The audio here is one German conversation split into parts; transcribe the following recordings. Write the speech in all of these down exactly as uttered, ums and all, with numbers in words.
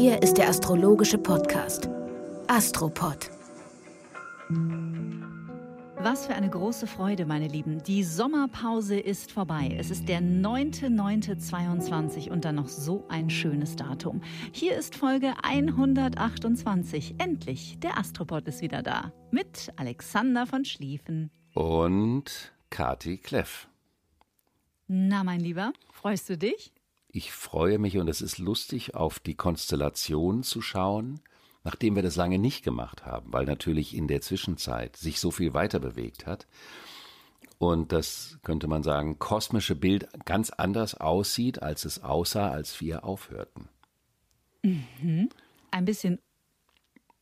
Hier ist der astrologische Podcast Astropod. Was für eine große Freude, meine Lieben. Die Sommerpause ist vorbei. Es ist der neunter neunter zweiundzwanzig und dann noch so ein schönes Datum. Hier ist Folge hundertachtundzwanzig. Endlich, der Astropod ist wieder da. Mit Alexander von Schlieffen. Und Kati Kleff. Na, mein Lieber, freust du dich? Ich freue mich und es ist lustig, auf die Konstellation zu schauen, nachdem wir das lange nicht gemacht haben, weil natürlich in der Zwischenzeit sich so viel weiter bewegt hat und das, könnte man sagen, kosmische Bild ganz anders aussieht, als es aussah, als wir aufhörten. Mhm. Ein bisschen,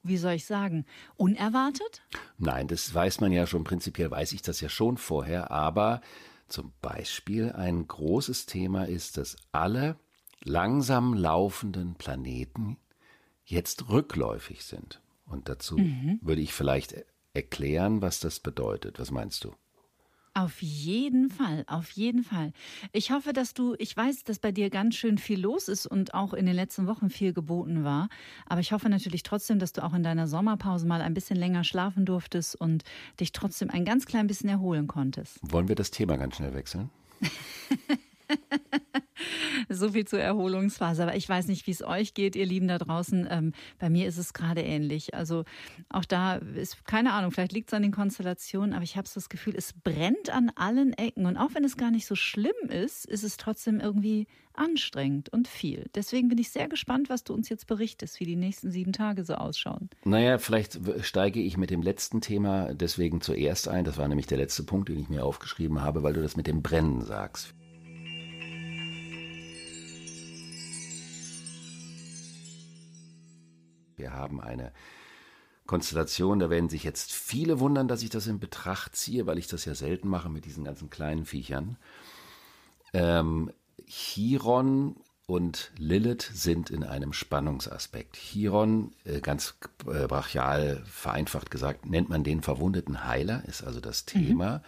wie soll ich sagen, unerwartet? Nein, das weiß man ja schon, prinzipiell weiß ich das ja schon vorher, aber zum Beispiel ein großes Thema ist, dass alle langsam laufenden Planeten jetzt rückläufig sind. Und dazu mhm. würde ich vielleicht erklären, was das bedeutet. Was meinst du? Auf jeden Fall, auf jeden Fall. Ich hoffe, dass du, ich weiß, dass bei dir ganz schön viel los ist und auch in den letzten Wochen viel geboten war. Aber ich hoffe natürlich trotzdem, dass du auch in deiner Sommerpause mal ein bisschen länger schlafen durftest und dich trotzdem ein ganz klein bisschen erholen konntest. Wollen wir das Thema ganz schnell wechseln? So viel zur Erholungsphase. Aber ich weiß nicht, wie es euch geht, ihr Lieben da draußen. Ähm, bei mir ist es gerade ähnlich. Also auch da ist, keine Ahnung, vielleicht liegt es an den Konstellationen, aber ich habe das Gefühl, es brennt an allen Ecken. Und auch wenn es gar nicht so schlimm ist, ist es trotzdem irgendwie anstrengend und viel. Deswegen bin ich sehr gespannt, was du uns jetzt berichtest, wie die nächsten sieben Tage so ausschauen. Naja, vielleicht steige ich mit dem letzten Thema deswegen zuerst ein. Das war nämlich der letzte Punkt, den ich mir aufgeschrieben habe, weil du das mit dem Brennen sagst. Wir haben eine Konstellation, da werden sich jetzt viele wundern, dass ich das in Betracht ziehe, weil ich das ja selten mache mit diesen ganzen kleinen Viechern. Ähm, Chiron und Lilith sind in einem Spannungsaspekt. Chiron, äh, ganz äh, brachial vereinfacht gesagt, nennt man den verwundeten Heiler, ist also das Thema, mhm.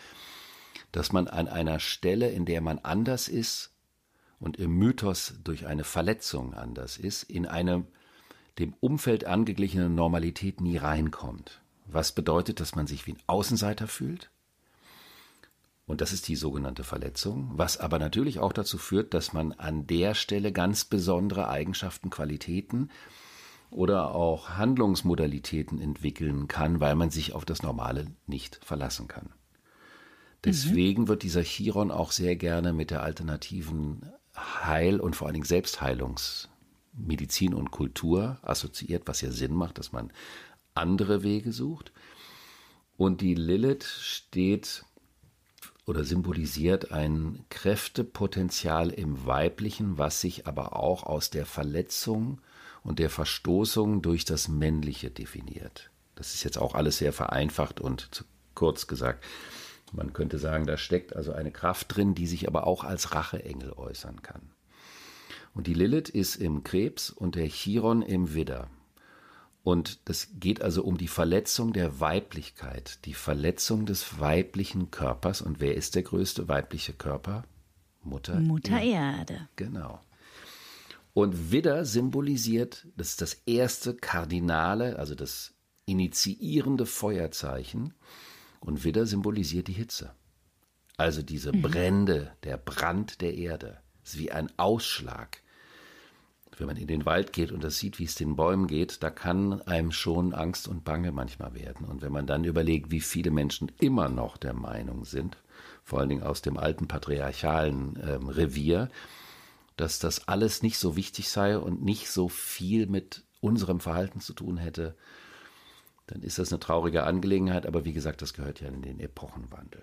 dass man an einer Stelle, in der man anders ist und im Mythos durch eine Verletzung anders ist, in einem dem Umfeld angeglichene Normalität nie reinkommt. Was bedeutet, dass man sich wie ein Außenseiter fühlt? Und das ist die sogenannte Verletzung, was aber natürlich auch dazu führt, dass man an der Stelle ganz besondere Eigenschaften, Qualitäten oder auch Handlungsmodalitäten entwickeln kann, weil man sich auf das Normale nicht verlassen kann. Deswegen mhm. wird dieser Chiron auch sehr gerne mit der alternativen Heil- und vor allen Dingen Selbstheilungs- Medizin und Kultur assoziiert, was ja Sinn macht, dass man andere Wege sucht. Und die Lilith steht oder symbolisiert ein Kräftepotenzial im Weiblichen, was sich aber auch aus der Verletzung und der Verstoßung durch das Männliche definiert. Das ist jetzt auch alles sehr vereinfacht und zu kurz gesagt. Man könnte sagen, da steckt also eine Kraft drin, die sich aber auch als Racheengel äußern kann. Und die Lilith ist im Krebs und der Chiron im Widder. Und das geht also um die Verletzung der Weiblichkeit, die Verletzung des weiblichen Körpers. Und wer ist der größte weibliche Körper? Mutter, Mutter Erde. Erde. Genau. Und Widder symbolisiert, das ist das erste Kardinale, also das initiierende Feuerzeichen. Und Widder symbolisiert die Hitze. Also diese mhm. Brände, der Brand der Erde. Wie ein Ausschlag. Wenn man in den Wald geht und das sieht, wie es den Bäumen geht, da kann einem schon Angst und Bange manchmal werden. Und wenn man dann überlegt, wie viele Menschen immer noch der Meinung sind, vor allen Dingen aus dem alten patriarchalen ähm, Revier, dass das alles nicht so wichtig sei und nicht so viel mit unserem Verhalten zu tun hätte, dann ist das eine traurige Angelegenheit. Aber wie gesagt, das gehört ja in den Epochenwandel.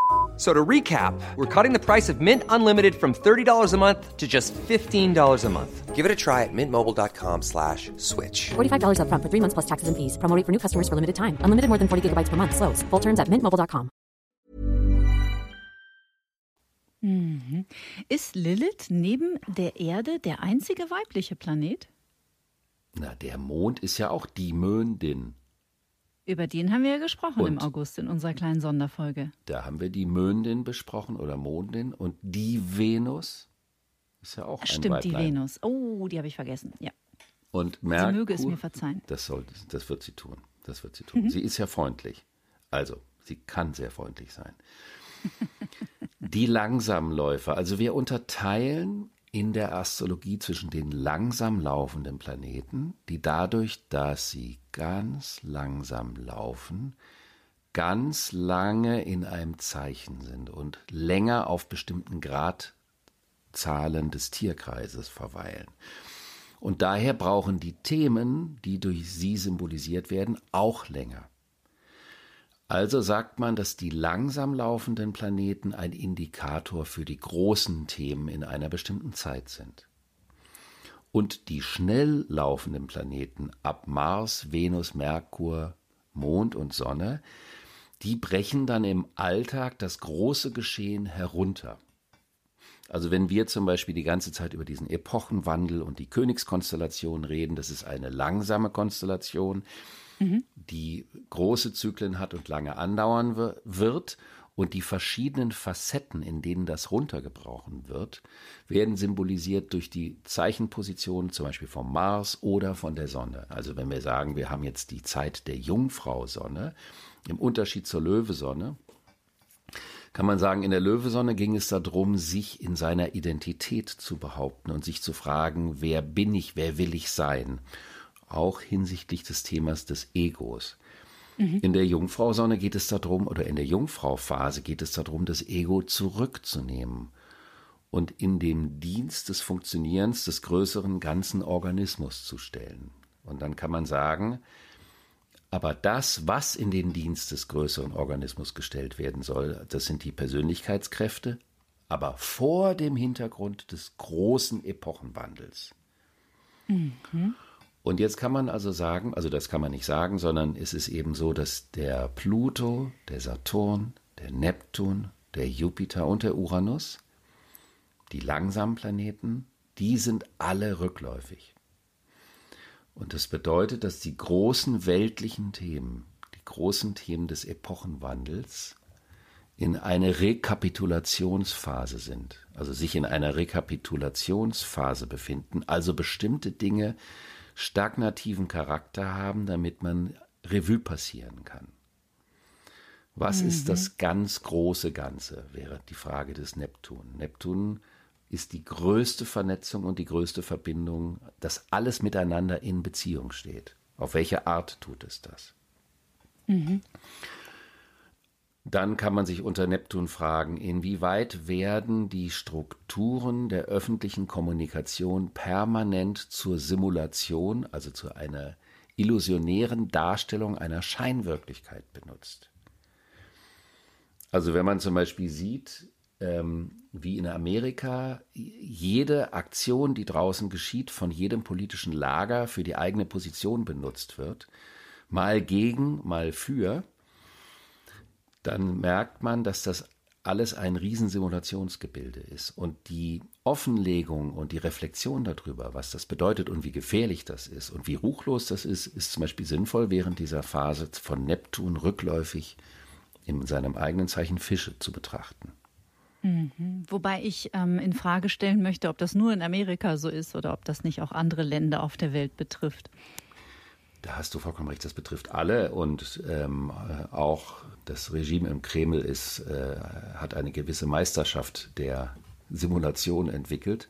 So to recap, we're cutting the price of Mint Unlimited from thirty dollars a month to just fifteen dollars a month. Give it a try at mintmobile.com slash switch. forty-five dollars up front for three months plus taxes and fees. Promo rate for new customers for limited time. Unlimited more than forty gigabytes per month. Slows full terms at mint mobile dot com. Mhm. Ist Lilith neben der Erde der einzige weibliche Planet? Na, der Mond ist ja auch die Möndin. Über den haben wir ja gesprochen und im August in unserer kleinen Sonderfolge. Da haben wir die Möndin besprochen oder Mondin und die Venus ist ja auch ein Stimmt, Weiblein. Die Venus. Oh, die habe ich vergessen, ja. Und Merkur, sie möge es mir verzeihen. Das, soll, das wird sie tun, das wird sie tun. Mhm. Sie ist ja freundlich, also sie kann sehr freundlich sein. Die Langsamläufer, also wir unterteilen in der Astrologie zwischen den langsam laufenden Planeten, die dadurch, dass sie ganz langsam laufen, ganz lange in einem Zeichen sind und länger auf bestimmten Gradzahlen des Tierkreises verweilen. Und daher brauchen die Themen, die durch sie symbolisiert werden, auch länger. Also sagt man, dass die langsam laufenden Planeten ein Indikator für die großen Themen in einer bestimmten Zeit sind. Und die schnell laufenden Planeten ab Mars, Venus, Merkur, Mond und Sonne, die brechen dann im Alltag das große Geschehen herunter. Also wenn wir zum Beispiel die ganze Zeit über diesen Epochenwandel und die Königskonstellation reden, das ist eine langsame Konstellation, die große Zyklen hat und lange andauern wird und die verschiedenen Facetten, in denen das runtergebrochen wird, werden symbolisiert durch die Zeichenpositionen, zum Beispiel vom Mars oder von der Sonne. Also wenn wir sagen, wir haben jetzt die Zeit der Jungfrau-Sonne, im Unterschied zur Löwe-Sonne, kann man sagen, in der Löwe-Sonne ging es darum, sich in seiner Identität zu behaupten und sich zu fragen, wer bin ich, wer will ich sein? Auch hinsichtlich des Themas des Egos. Mhm. In der Jungfrau-Sonne geht es darum, oder in der Jungfrau-Phase geht es darum, das Ego zurückzunehmen und in dem Dienst des Funktionierens des größeren ganzen Organismus zu stellen. Und dann kann man sagen, aber das, was in den Dienst des größeren Organismus gestellt werden soll, das sind die Persönlichkeitskräfte, aber vor dem Hintergrund des großen Epochenwandels. Mhm. Und jetzt kann man also sagen, also das kann man nicht sagen, sondern es ist eben so, dass der Pluto, der Saturn, der Neptun, der Jupiter und der Uranus, die langsamen Planeten, die sind alle rückläufig. Und das bedeutet, dass die großen weltlichen Themen, die großen Themen des Epochenwandels in eine Rekapitulationsphase sind, also sich in einer Rekapitulationsphase befinden, also bestimmte Dinge stagnativen Charakter haben, damit man Revue passieren kann. Was mhm. ist das ganz große Ganze, wäre die Frage des Neptun. Neptun ist die größte Vernetzung und die größte Verbindung, dass alles miteinander in Beziehung steht. Auf welche Art tut es das? Mhm. Dann kann man sich unter Neptun fragen, inwieweit werden die Strukturen der öffentlichen Kommunikation permanent zur Simulation, also zu einer illusionären Darstellung einer Scheinwirklichkeit benutzt. Also wenn man zum Beispiel sieht, ähm, wie in Amerika jede Aktion, die draußen geschieht, von jedem politischen Lager für die eigene Position benutzt wird, mal gegen, mal für, dann merkt man, dass das alles ein Riesensimulationsgebilde ist. Und die Offenlegung und die Reflexion darüber, was das bedeutet und wie gefährlich das ist und wie ruchlos das ist, ist zum Beispiel sinnvoll, während dieser Phase von Neptun rückläufig in seinem eigenen Zeichen Fische zu betrachten. Mhm. Wobei ich ähm, in Frage stellen möchte, ob das nur in Amerika so ist oder ob das nicht auch andere Länder auf der Welt betrifft. Da hast du vollkommen recht, das betrifft alle und ähm, auch das Regime im Kreml ist, äh, hat eine gewisse Meisterschaft der Simulation entwickelt.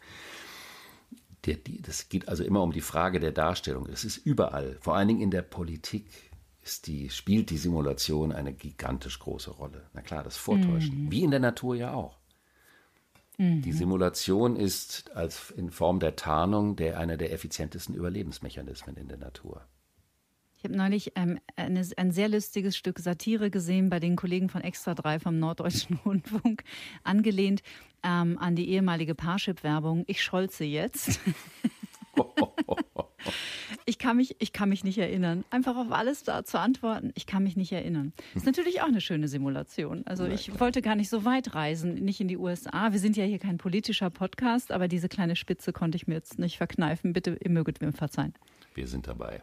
Der, die, das geht also immer um die Frage der Darstellung. Es ist überall, vor allen Dingen in der Politik ist die, spielt die Simulation eine gigantisch große Rolle. Na klar, das Vortäuschen, mhm. wie in der Natur ja auch. Mhm. Die Simulation ist als in Form der Tarnung der, einer der effizientesten Überlebensmechanismen in der Natur. Ich habe neulich ähm, eine, ein sehr lustiges Stück Satire gesehen bei den Kollegen von Extra drei vom Norddeutschen Rundfunk, angelehnt ähm, an die ehemalige Parship-Werbung Ich scholze jetzt. Ich kann mich, ich kann mich nicht erinnern. Einfach auf alles da zu antworten, ich kann mich nicht erinnern. Ist natürlich auch eine schöne Simulation. Also ja, ich klar. wollte gar nicht so weit reisen, nicht in die U S A. Wir sind ja hier kein politischer Podcast, aber diese kleine Spitze konnte ich mir jetzt nicht verkneifen. Bitte, ihr möget mir verzeihen. Wir sind dabei.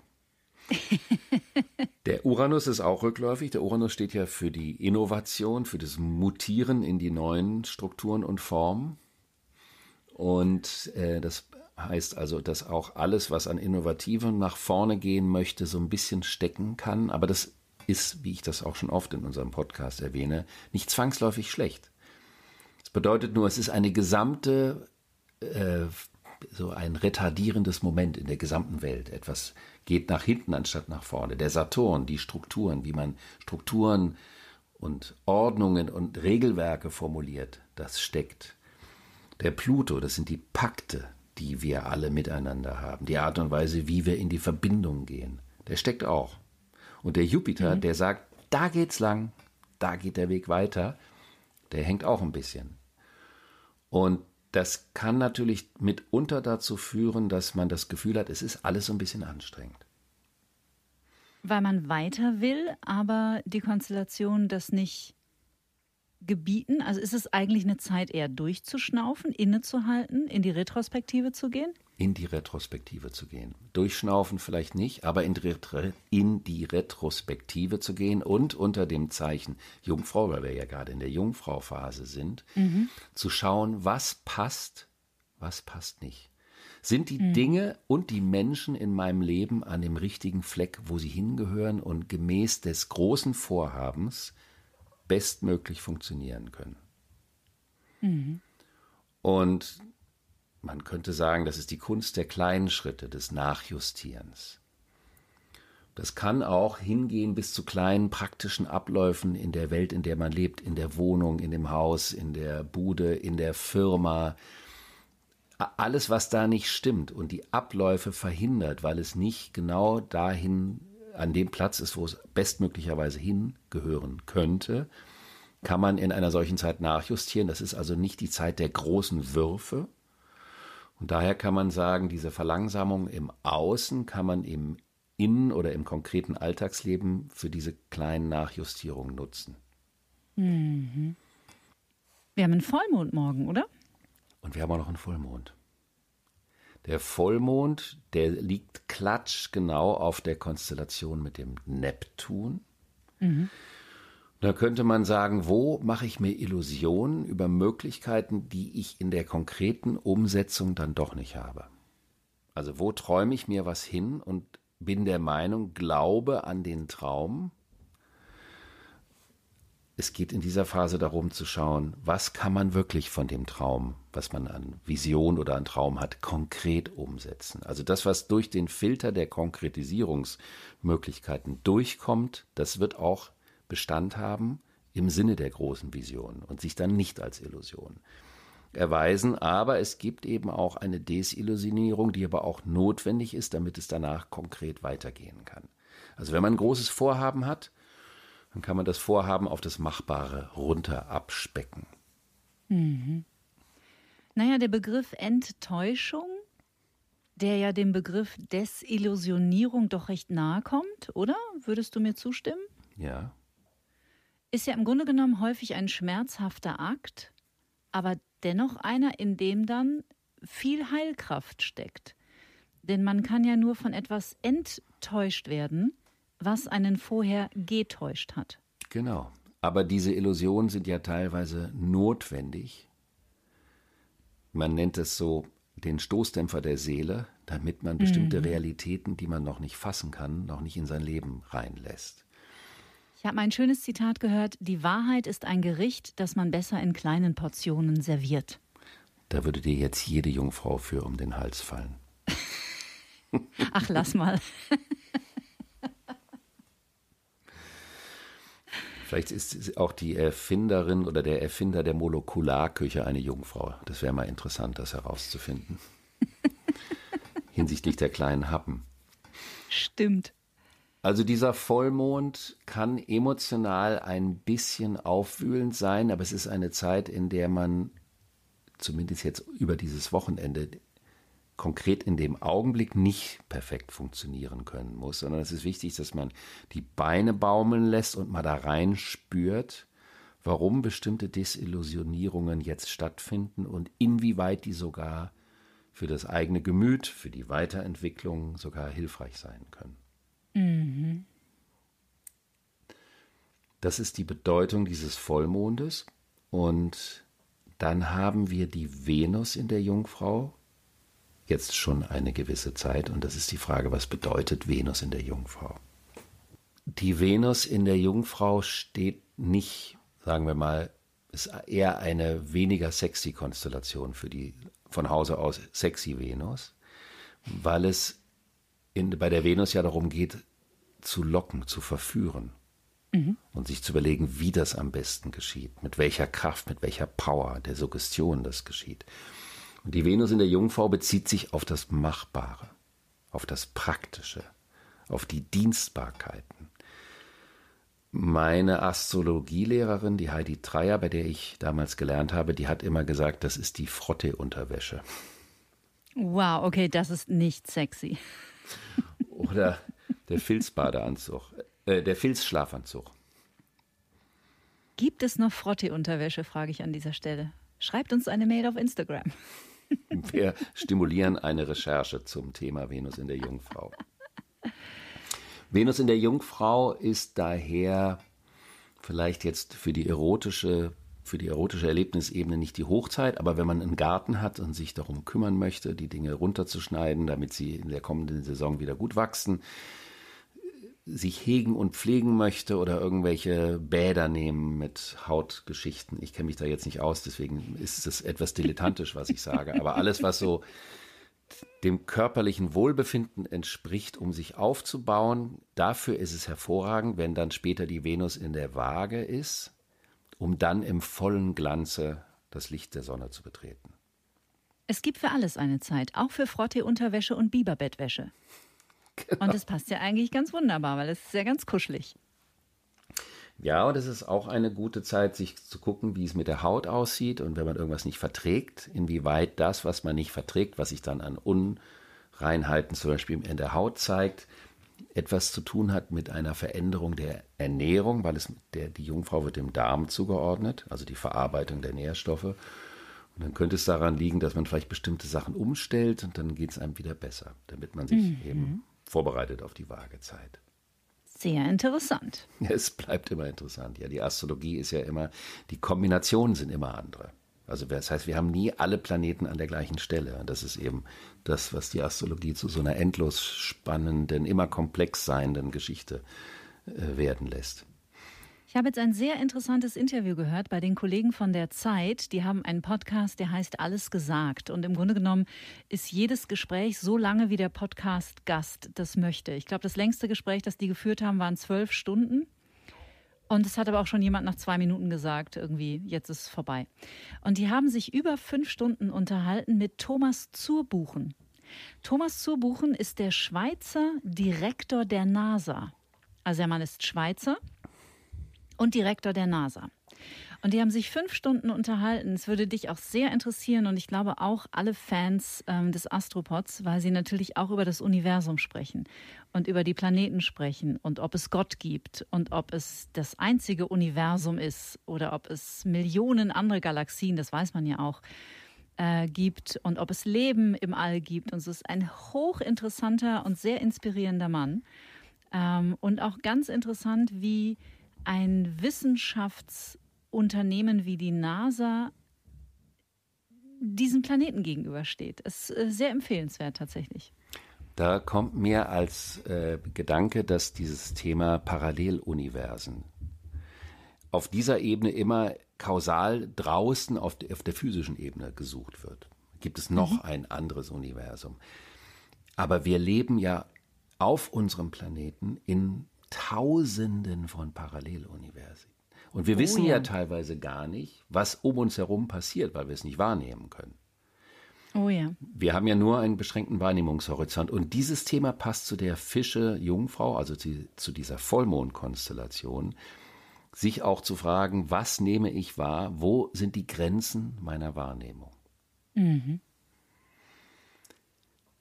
Der Uranus ist auch rückläufig. Der Uranus steht ja für die Innovation, für das Mutieren in die neuen Strukturen und Formen. Und äh, das heißt also, dass auch alles, was an Innovativem nach vorne gehen möchte, so ein bisschen stecken kann. Aber das ist, wie ich das auch schon oft in unserem Podcast erwähne, nicht zwangsläufig schlecht. Das bedeutet nur, es ist eine gesamte, äh, so ein retardierendes Moment in der gesamten Welt. Etwas geht nach hinten anstatt nach vorne. Der Saturn, die Strukturen, wie man Strukturen und Ordnungen und Regelwerke formuliert, das steckt. Der Pluto, das sind die Pakte, die wir alle miteinander haben. Die Art und Weise, wie wir in die Verbindung gehen, der steckt auch. Und der Jupiter, mhm. der sagt, da geht's lang, da geht der Weg weiter, der hängt auch ein bisschen. Und das kann natürlich mitunter dazu führen, dass man das Gefühl hat, es ist alles so ein bisschen anstrengend. Weil man weiter will, aber die Konstellation das nicht gebieten? Also ist es eigentlich eine Zeit, eher durchzuschnaufen, innezuhalten, in die Retrospektive zu gehen? In die Retrospektive zu gehen. Durchschnaufen vielleicht nicht, aber in die, Retro- in die Retrospektive zu gehen und unter dem Zeichen Jungfrau, weil wir ja gerade in der Jungfrau-Phase sind, mhm. zu schauen, was passt, was passt nicht. Sind die mhm. Dinge und die Menschen in meinem Leben an dem richtigen Fleck, wo sie hingehören und gemäß des großen Vorhabens bestmöglich funktionieren können. Mhm. Und man könnte sagen, das ist die Kunst der kleinen Schritte, des Nachjustierens. Das kann auch hingehen bis zu kleinen praktischen Abläufen in der Welt, in der man lebt, in der Wohnung, in dem Haus, in der Bude, in der Firma. Alles, was da nicht stimmt und die Abläufe verhindert, weil es nicht genau dahin an dem Platz ist, wo es bestmöglicherweise hingehören könnte, kann man in einer solchen Zeit nachjustieren. Das ist also nicht die Zeit der großen Würfe. Und daher kann man sagen, diese Verlangsamung im Außen kann man im Innen oder im konkreten Alltagsleben für diese kleinen Nachjustierungen nutzen. Mhm. Wir haben einen Vollmond morgen, oder? Und wir haben auch noch einen Vollmond. Der Vollmond, der liegt klatschgenau auf der Konstellation mit dem Neptun. Mhm. Da könnte man sagen, wo mache ich mir Illusionen über Möglichkeiten, die ich in der konkreten Umsetzung dann doch nicht habe? Also wo träume ich mir was hin und bin der Meinung, glaube an den Traum? Es geht in dieser Phase darum zu schauen, was kann man wirklich von dem Traum, was man an Vision oder an Traum hat, konkret umsetzen. Also das, was durch den Filter der Konkretisierungsmöglichkeiten durchkommt, das wird auch Bestand haben im Sinne der großen Vision und sich dann nicht als Illusion erweisen. Aber es gibt eben auch eine Desillusionierung, die aber auch notwendig ist, damit es danach konkret weitergehen kann. Also wenn man ein großes Vorhaben hat, dann kann man das Vorhaben auf das Machbare runter abspecken. Mhm. Naja, der Begriff Enttäuschung, der ja dem Begriff Desillusionierung doch recht nahe kommt, oder? Würdest du mir zustimmen? Ja. Ist ja im Grunde genommen häufig ein schmerzhafter Akt, aber dennoch einer, in dem dann viel Heilkraft steckt. Denn man kann ja nur von etwas enttäuscht werden, was einen vorher getäuscht hat. Genau, aber diese Illusionen sind ja teilweise notwendig. Man nennt es so den Stoßdämpfer der Seele, damit man bestimmte mhm. Realitäten, die man noch nicht fassen kann, noch nicht in sein Leben reinlässt. Ich habe ein schönes Zitat gehört, die Wahrheit ist ein Gericht, das man besser in kleinen Portionen serviert. Da würde dir jetzt jede Jungfrau für um den Hals fallen. Ach, lass mal. Vielleicht ist auch die Erfinderin oder der Erfinder der Molekularküche eine Jungfrau. Das wäre mal interessant, das herauszufinden. Hinsichtlich der kleinen Happen. Stimmt. Also dieser Vollmond kann emotional ein bisschen aufwühlend sein, aber es ist eine Zeit, in der man zumindest jetzt über dieses Wochenende konkret in dem Augenblick nicht perfekt funktionieren können muss, sondern es ist wichtig, dass man die Beine baumeln lässt und mal da rein spürt, warum bestimmte Desillusionierungen jetzt stattfinden und inwieweit die sogar für das eigene Gemüt, für die Weiterentwicklung sogar hilfreich sein können. Mhm. Das ist die Bedeutung dieses Vollmondes. Und dann haben wir die Venus in der Jungfrau jetzt schon eine gewisse Zeit. Und das ist die Frage, was bedeutet Venus in der Jungfrau? Die Venus in der Jungfrau steht nicht, sagen wir mal, ist eher eine weniger sexy Konstellation für die von Hause aus sexy Venus, weil es in, bei der Venus ja darum geht, zu locken, zu verführen. Mhm. Und sich zu überlegen, wie das am besten geschieht, mit welcher Kraft, mit welcher Power, der Suggestion das geschieht. Und die Venus in der Jungfrau bezieht sich auf das Machbare, auf das Praktische, auf die Dienstbarkeiten. Meine Astrologielehrerin, die Heidi Treier, bei der ich damals gelernt habe, die hat immer gesagt, das ist die Frotte-Unterwäsche. Wow, okay, das ist nicht sexy. Oder der Filzbadeanzug, äh, der Filzschlafanzug. Gibt es noch Frotte-Unterwäsche, frage ich an dieser Stelle. Schreibt uns eine Mail auf Instagram. Wir stimulieren eine Recherche zum Thema Venus in der Jungfrau. Venus in der Jungfrau ist daher vielleicht jetzt für die erotische, für die erotische Erlebnisebene nicht die Hochzeit, aber wenn man einen Garten hat und sich darum kümmern möchte, die Dinge runterzuschneiden, damit sie in der kommenden Saison wieder gut wachsen, sich hegen und pflegen möchte oder irgendwelche Bäder nehmen mit Hautgeschichten. Ich kenne mich da jetzt nicht aus, deswegen ist es etwas dilettantisch, was ich sage, aber alles, was so dem körperlichen Wohlbefinden entspricht, um sich aufzubauen. Dafür ist es hervorragend, wenn dann später die Venus in der Waage ist, um dann im vollen Glanze das Licht der Sonne zu betreten. Es gibt für alles eine Zeit, auch für Frottee-Unterwäsche und Biberbettwäsche. Genau. Und das passt ja eigentlich ganz wunderbar, weil es ist ja ganz kuschelig. Ja, und es ist auch eine gute Zeit, sich zu gucken, wie es mit der Haut aussieht und wenn man irgendwas nicht verträgt, inwieweit das, was man nicht verträgt, was sich dann an Unreinheiten zum Beispiel in der Haut zeigt, etwas zu tun hat mit einer Veränderung der Ernährung, weil es der, die Jungfrau wird dem Darm zugeordnet, also die Verarbeitung der Nährstoffe. Und dann könnte es daran liegen, dass man vielleicht bestimmte Sachen umstellt und dann geht es einem wieder besser, damit man sich mhm. eben vorbereitet auf die Waagezeit. Sehr interessant. Es bleibt immer interessant. Ja, die Astrologie ist ja immer, die Kombinationen sind immer andere. Also das heißt, wir haben nie alle Planeten an der gleichen Stelle. Und das ist eben das, was die Astrologie zu so einer endlos spannenden, immer komplex seienden Geschichte äh, werden lässt. Ich habe jetzt ein sehr interessantes Interview gehört bei den Kollegen von der Zeit. Die haben einen Podcast, der heißt Alles gesagt. Und im Grunde genommen ist jedes Gespräch so lange, wie der Podcast-Gast das möchte. Ich glaube, das längste Gespräch, das die geführt haben, waren zwölf Stunden. Und es hat aber auch schon jemand nach zwei Minuten gesagt, irgendwie, jetzt ist es vorbei. Und die haben sich über fünf Stunden unterhalten mit Thomas Zurbuchen. Thomas Zurbuchen ist der Schweizer Direktor der NASA. Also der Mann ist Schweizer. Und Direktor der NASA. Und die haben sich fünf Stunden unterhalten. Es würde dich auch sehr interessieren und ich glaube auch alle Fans ähm, des Astropods, weil sie natürlich auch über das Universum sprechen und über die Planeten sprechen und ob es Gott gibt und ob es das einzige Universum ist oder ob es Millionen andere Galaxien, das weiß man ja auch, äh, gibt und ob es Leben im All gibt. Und es ist ein hochinteressanter und sehr inspirierender Mann. Ähm, und auch ganz interessant, wie ein Wissenschaftsunternehmen wie die NASA diesem Planeten gegenübersteht. Es ist sehr empfehlenswert tatsächlich. Da kommt mir als äh, Gedanke, dass dieses Thema Paralleluniversen auf dieser Ebene immer kausal draußen auf, de, auf der physischen Ebene gesucht wird. Gibt es noch mhm. ein anderes Universum? Aber wir leben ja auf unserem Planeten in Tausenden von Paralleluniversen. Und wir oh, wissen ja. ja teilweise gar nicht, was um uns herum passiert, weil wir es nicht wahrnehmen können. Oh ja. Wir haben ja nur einen beschränkten Wahrnehmungshorizont. Und dieses Thema passt zu der Fische-Jungfrau, also zu, zu dieser Vollmondkonstellation, sich auch zu fragen, was nehme ich wahr, wo sind die Grenzen meiner Wahrnehmung? Mhm.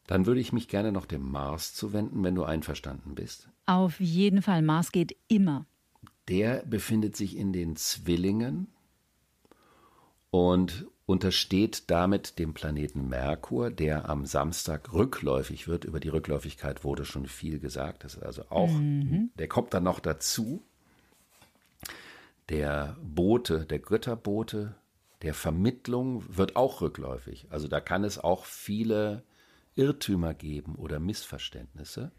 Dann würde ich mich gerne noch dem Mars zuwenden, wenn du einverstanden bist. Auf jeden Fall, Mars geht immer. Der befindet sich in den Zwillingen und untersteht damit dem Planeten Merkur, der am Samstag rückläufig wird. Über die Rückläufigkeit wurde schon viel gesagt. Das ist also auch, mhm. der kommt dann noch dazu. Der Bote, der Götterbote der Vermittlung wird auch rückläufig. Also da kann es auch viele Irrtümer geben oder Missverständnisse.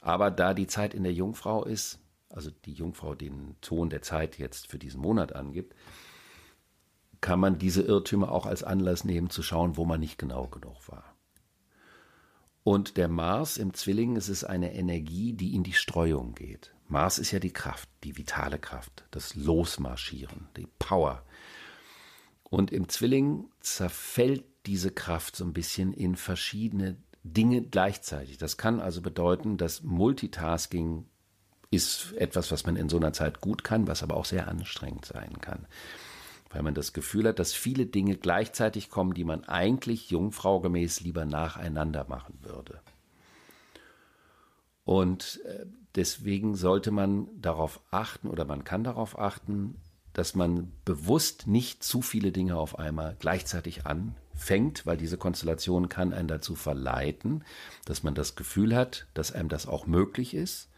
Aber da die Zeit in der Jungfrau ist, also die Jungfrau den Ton der Zeit jetzt für diesen Monat angibt, kann man diese Irrtümer auch als Anlass nehmen, zu schauen, wo man nicht genau genug war. Und der Mars im Zwilling, es ist eine Energie, die in die Streuung geht. Mars ist ja die Kraft, die vitale Kraft, das Losmarschieren, die Power. Und im Zwilling zerfällt diese Kraft so ein bisschen in verschiedene Dinge gleichzeitig. Das kann also bedeuten, dass Multitasking ist etwas, was man in so einer Zeit gut kann, was aber auch sehr anstrengend sein kann. Weil man das Gefühl hat, dass viele Dinge gleichzeitig kommen, die man eigentlich jungfraugemäß lieber nacheinander machen würde. Und deswegen sollte man darauf achten oder man kann darauf achten, dass man bewusst nicht zu viele Dinge auf einmal gleichzeitig anfängt, weil diese Konstellation kann einen dazu verleiten, dass man das Gefühl hat, dass einem das auch möglich ist.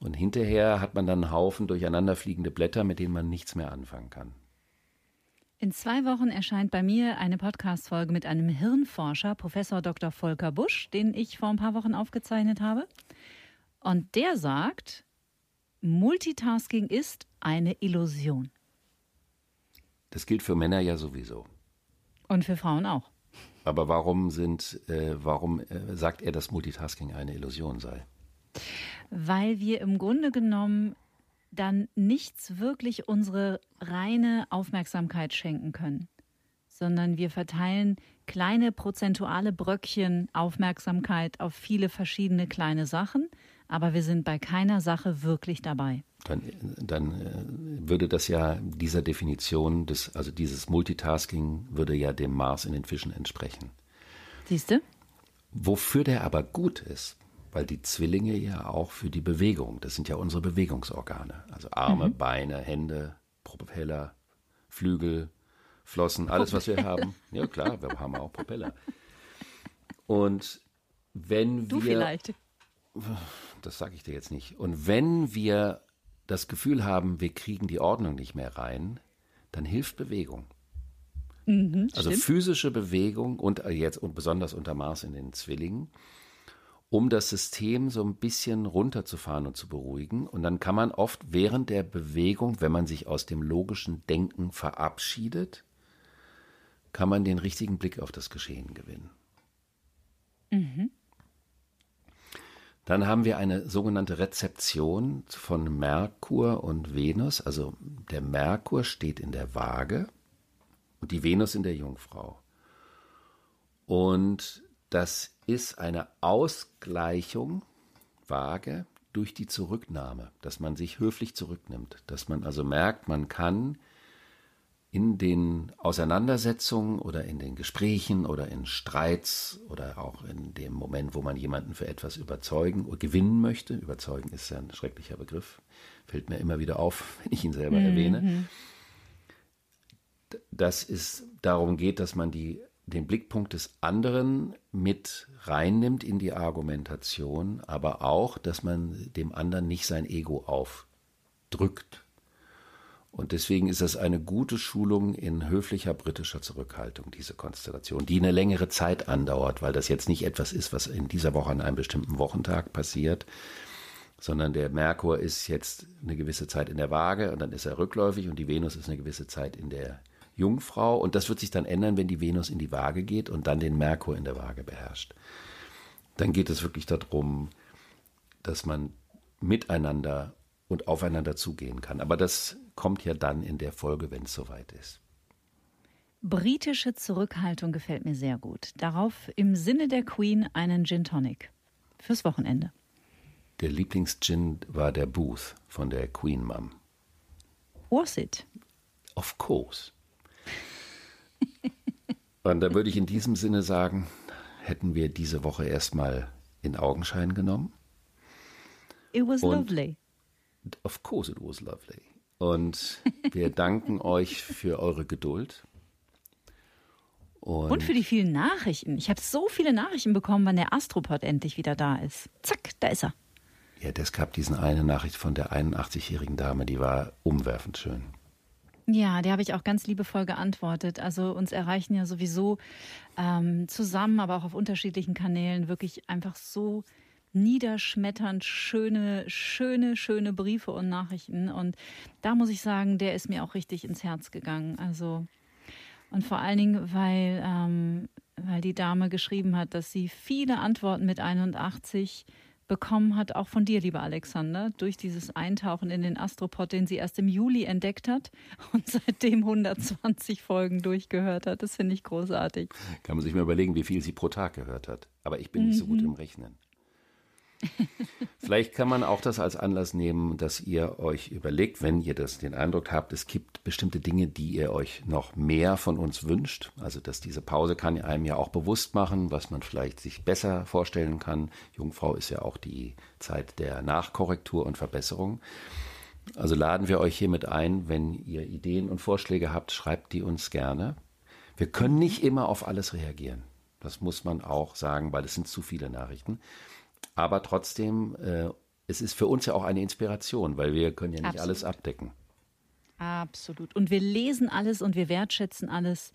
Und hinterher hat man dann einen Haufen durcheinanderfliegende Blätter, mit denen man nichts mehr anfangen kann. In zwei Wochen erscheint bei mir eine Podcast-Folge mit einem Hirnforscher, Professor Doktor Volker Busch, den ich vor ein paar Wochen aufgezeichnet habe. Und der sagt, Multitasking ist eine Illusion. Das gilt für Männer ja sowieso. Und für Frauen auch. Aber warum sind, äh, warum äh, sagt er, dass Multitasking eine Illusion sei? Weil wir im Grunde genommen dann nichts wirklich unsere reine Aufmerksamkeit schenken können, sondern wir verteilen kleine prozentuale Bröckchen Aufmerksamkeit auf viele verschiedene kleine Sachen, aber wir sind bei keiner Sache wirklich dabei. Dann, dann würde das ja dieser Definition, des, also dieses Multitasking würde ja dem Mars in den Fischen entsprechen. Siehst du? Wofür der aber gut ist, weil die Zwillinge ja auch für die Bewegung, das sind ja unsere Bewegungsorgane, also Arme, mhm. Beine, Hände, Propeller, Flügel, Flossen, alles Propeller. Was wir haben. Ja klar, wir haben auch Propeller. Und wenn du wir... vielleicht. Das sage ich dir jetzt nicht. Und wenn wir das Gefühl haben, wir kriegen die Ordnung nicht mehr rein, dann hilft Bewegung. Mhm, also stimmt. Physische Bewegung und jetzt und besonders unter Mars in den Zwillingen, um das System so ein bisschen runterzufahren und zu beruhigen. Und dann kann man oft während der Bewegung, wenn man sich aus dem logischen Denken verabschiedet, kann man den richtigen Blick auf das Geschehen gewinnen. Mhm. Dann haben wir eine sogenannte Rezeption von Merkur und Venus. Also der Merkur steht in der Waage und die Venus in der Jungfrau. Und das ist eine Ausgleichung, Waage, durch die Zurücknahme, dass man sich höflich zurücknimmt. Dass man also merkt, man kann in den Auseinandersetzungen oder in den Gesprächen oder in Streits oder auch in dem Moment, wo man jemanden für etwas überzeugen oder gewinnen möchte. Überzeugen ist ja ein schrecklicher Begriff, fällt mir immer wieder auf, wenn ich ihn selber mhm. erwähne. Dass es darum geht, dass man die, den Blickpunkt des anderen mit reinnimmt in die Argumentation, aber auch, dass man dem anderen nicht sein Ego aufdrückt. Und deswegen ist das eine gute Schulung in höflicher britischer Zurückhaltung, diese Konstellation, die eine längere Zeit andauert, weil das jetzt nicht etwas ist, was in dieser Woche an einem bestimmten Wochentag passiert, sondern der Merkur ist jetzt eine gewisse Zeit in der Waage und dann ist er rückläufig und die Venus ist eine gewisse Zeit in der Jungfrau und das wird sich dann ändern, wenn die Venus in die Waage geht und dann den Merkur in der Waage beherrscht. Dann geht es wirklich darum, dass man miteinander und aufeinander zugehen kann. Aber das kommt ja dann in der Folge, wenn es soweit ist. Britische Zurückhaltung gefällt mir sehr gut. Darauf im Sinne der Queen einen Gin Tonic fürs Wochenende. Der Lieblings-Gin war der Booth von der Queen Mum. Was it? Of course. Und da würde ich in diesem Sinne sagen, hätten wir diese Woche erstmal in Augenschein genommen. It was und lovely. Of course it was lovely. Und wir danken euch für eure Geduld. Und, und für die vielen Nachrichten. Ich habe so viele Nachrichten bekommen, wann der Astropod endlich wieder da ist. Zack, da ist er. Ja, es gab diese eine Nachricht von der einundachtzigjährigen Dame, die war umwerfend schön. Ja, der habe ich auch ganz liebevoll geantwortet. Also uns erreichen ja sowieso ähm, zusammen, aber auch auf unterschiedlichen Kanälen wirklich einfach so niederschmetternd schöne, schöne, schöne Briefe und Nachrichten. Und da muss ich sagen, der ist mir auch richtig ins Herz gegangen. Also und vor allen Dingen, weil, ähm, weil die Dame geschrieben hat, dass sie viele Antworten mit einundachtzig bekommen hat, auch von dir, lieber Alexander, durch dieses Eintauchen in den Astropod, den sie erst im Juli entdeckt hat und seitdem hundertzwanzig Folgen durchgehört hat. Das finde ich großartig. Kann man sich mal überlegen, wie viel sie pro Tag gehört hat. Aber ich bin mhm. nicht so gut im Rechnen. Vielleicht kann man auch das als Anlass nehmen, dass ihr euch überlegt, wenn ihr das den Eindruck habt, es gibt bestimmte Dinge, die ihr euch noch mehr von uns wünscht. Also dass diese Pause kann einem ja auch bewusst machen, was man vielleicht sich besser vorstellen kann. Jungfrau ist ja auch die Zeit der Nachkorrektur und Verbesserung. Also laden wir euch hiermit ein, wenn ihr Ideen und Vorschläge habt, schreibt die uns gerne. Wir können nicht immer auf alles reagieren. Das muss man auch sagen, weil es sind zu viele Nachrichten. Aber trotzdem, äh, es ist für uns ja auch eine Inspiration, weil wir können ja nicht Absolut. alles abdecken. Absolut. Und wir lesen alles und wir wertschätzen alles.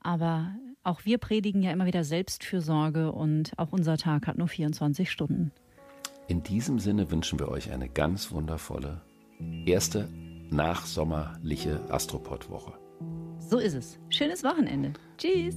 Aber auch wir predigen ja immer wieder Selbstfürsorge und auch unser Tag hat nur vierundzwanzig Stunden. In diesem Sinne wünschen wir euch eine ganz wundervolle erste nachsommerliche Astropod-Woche. So ist es. Schönes Wochenende. Tschüss.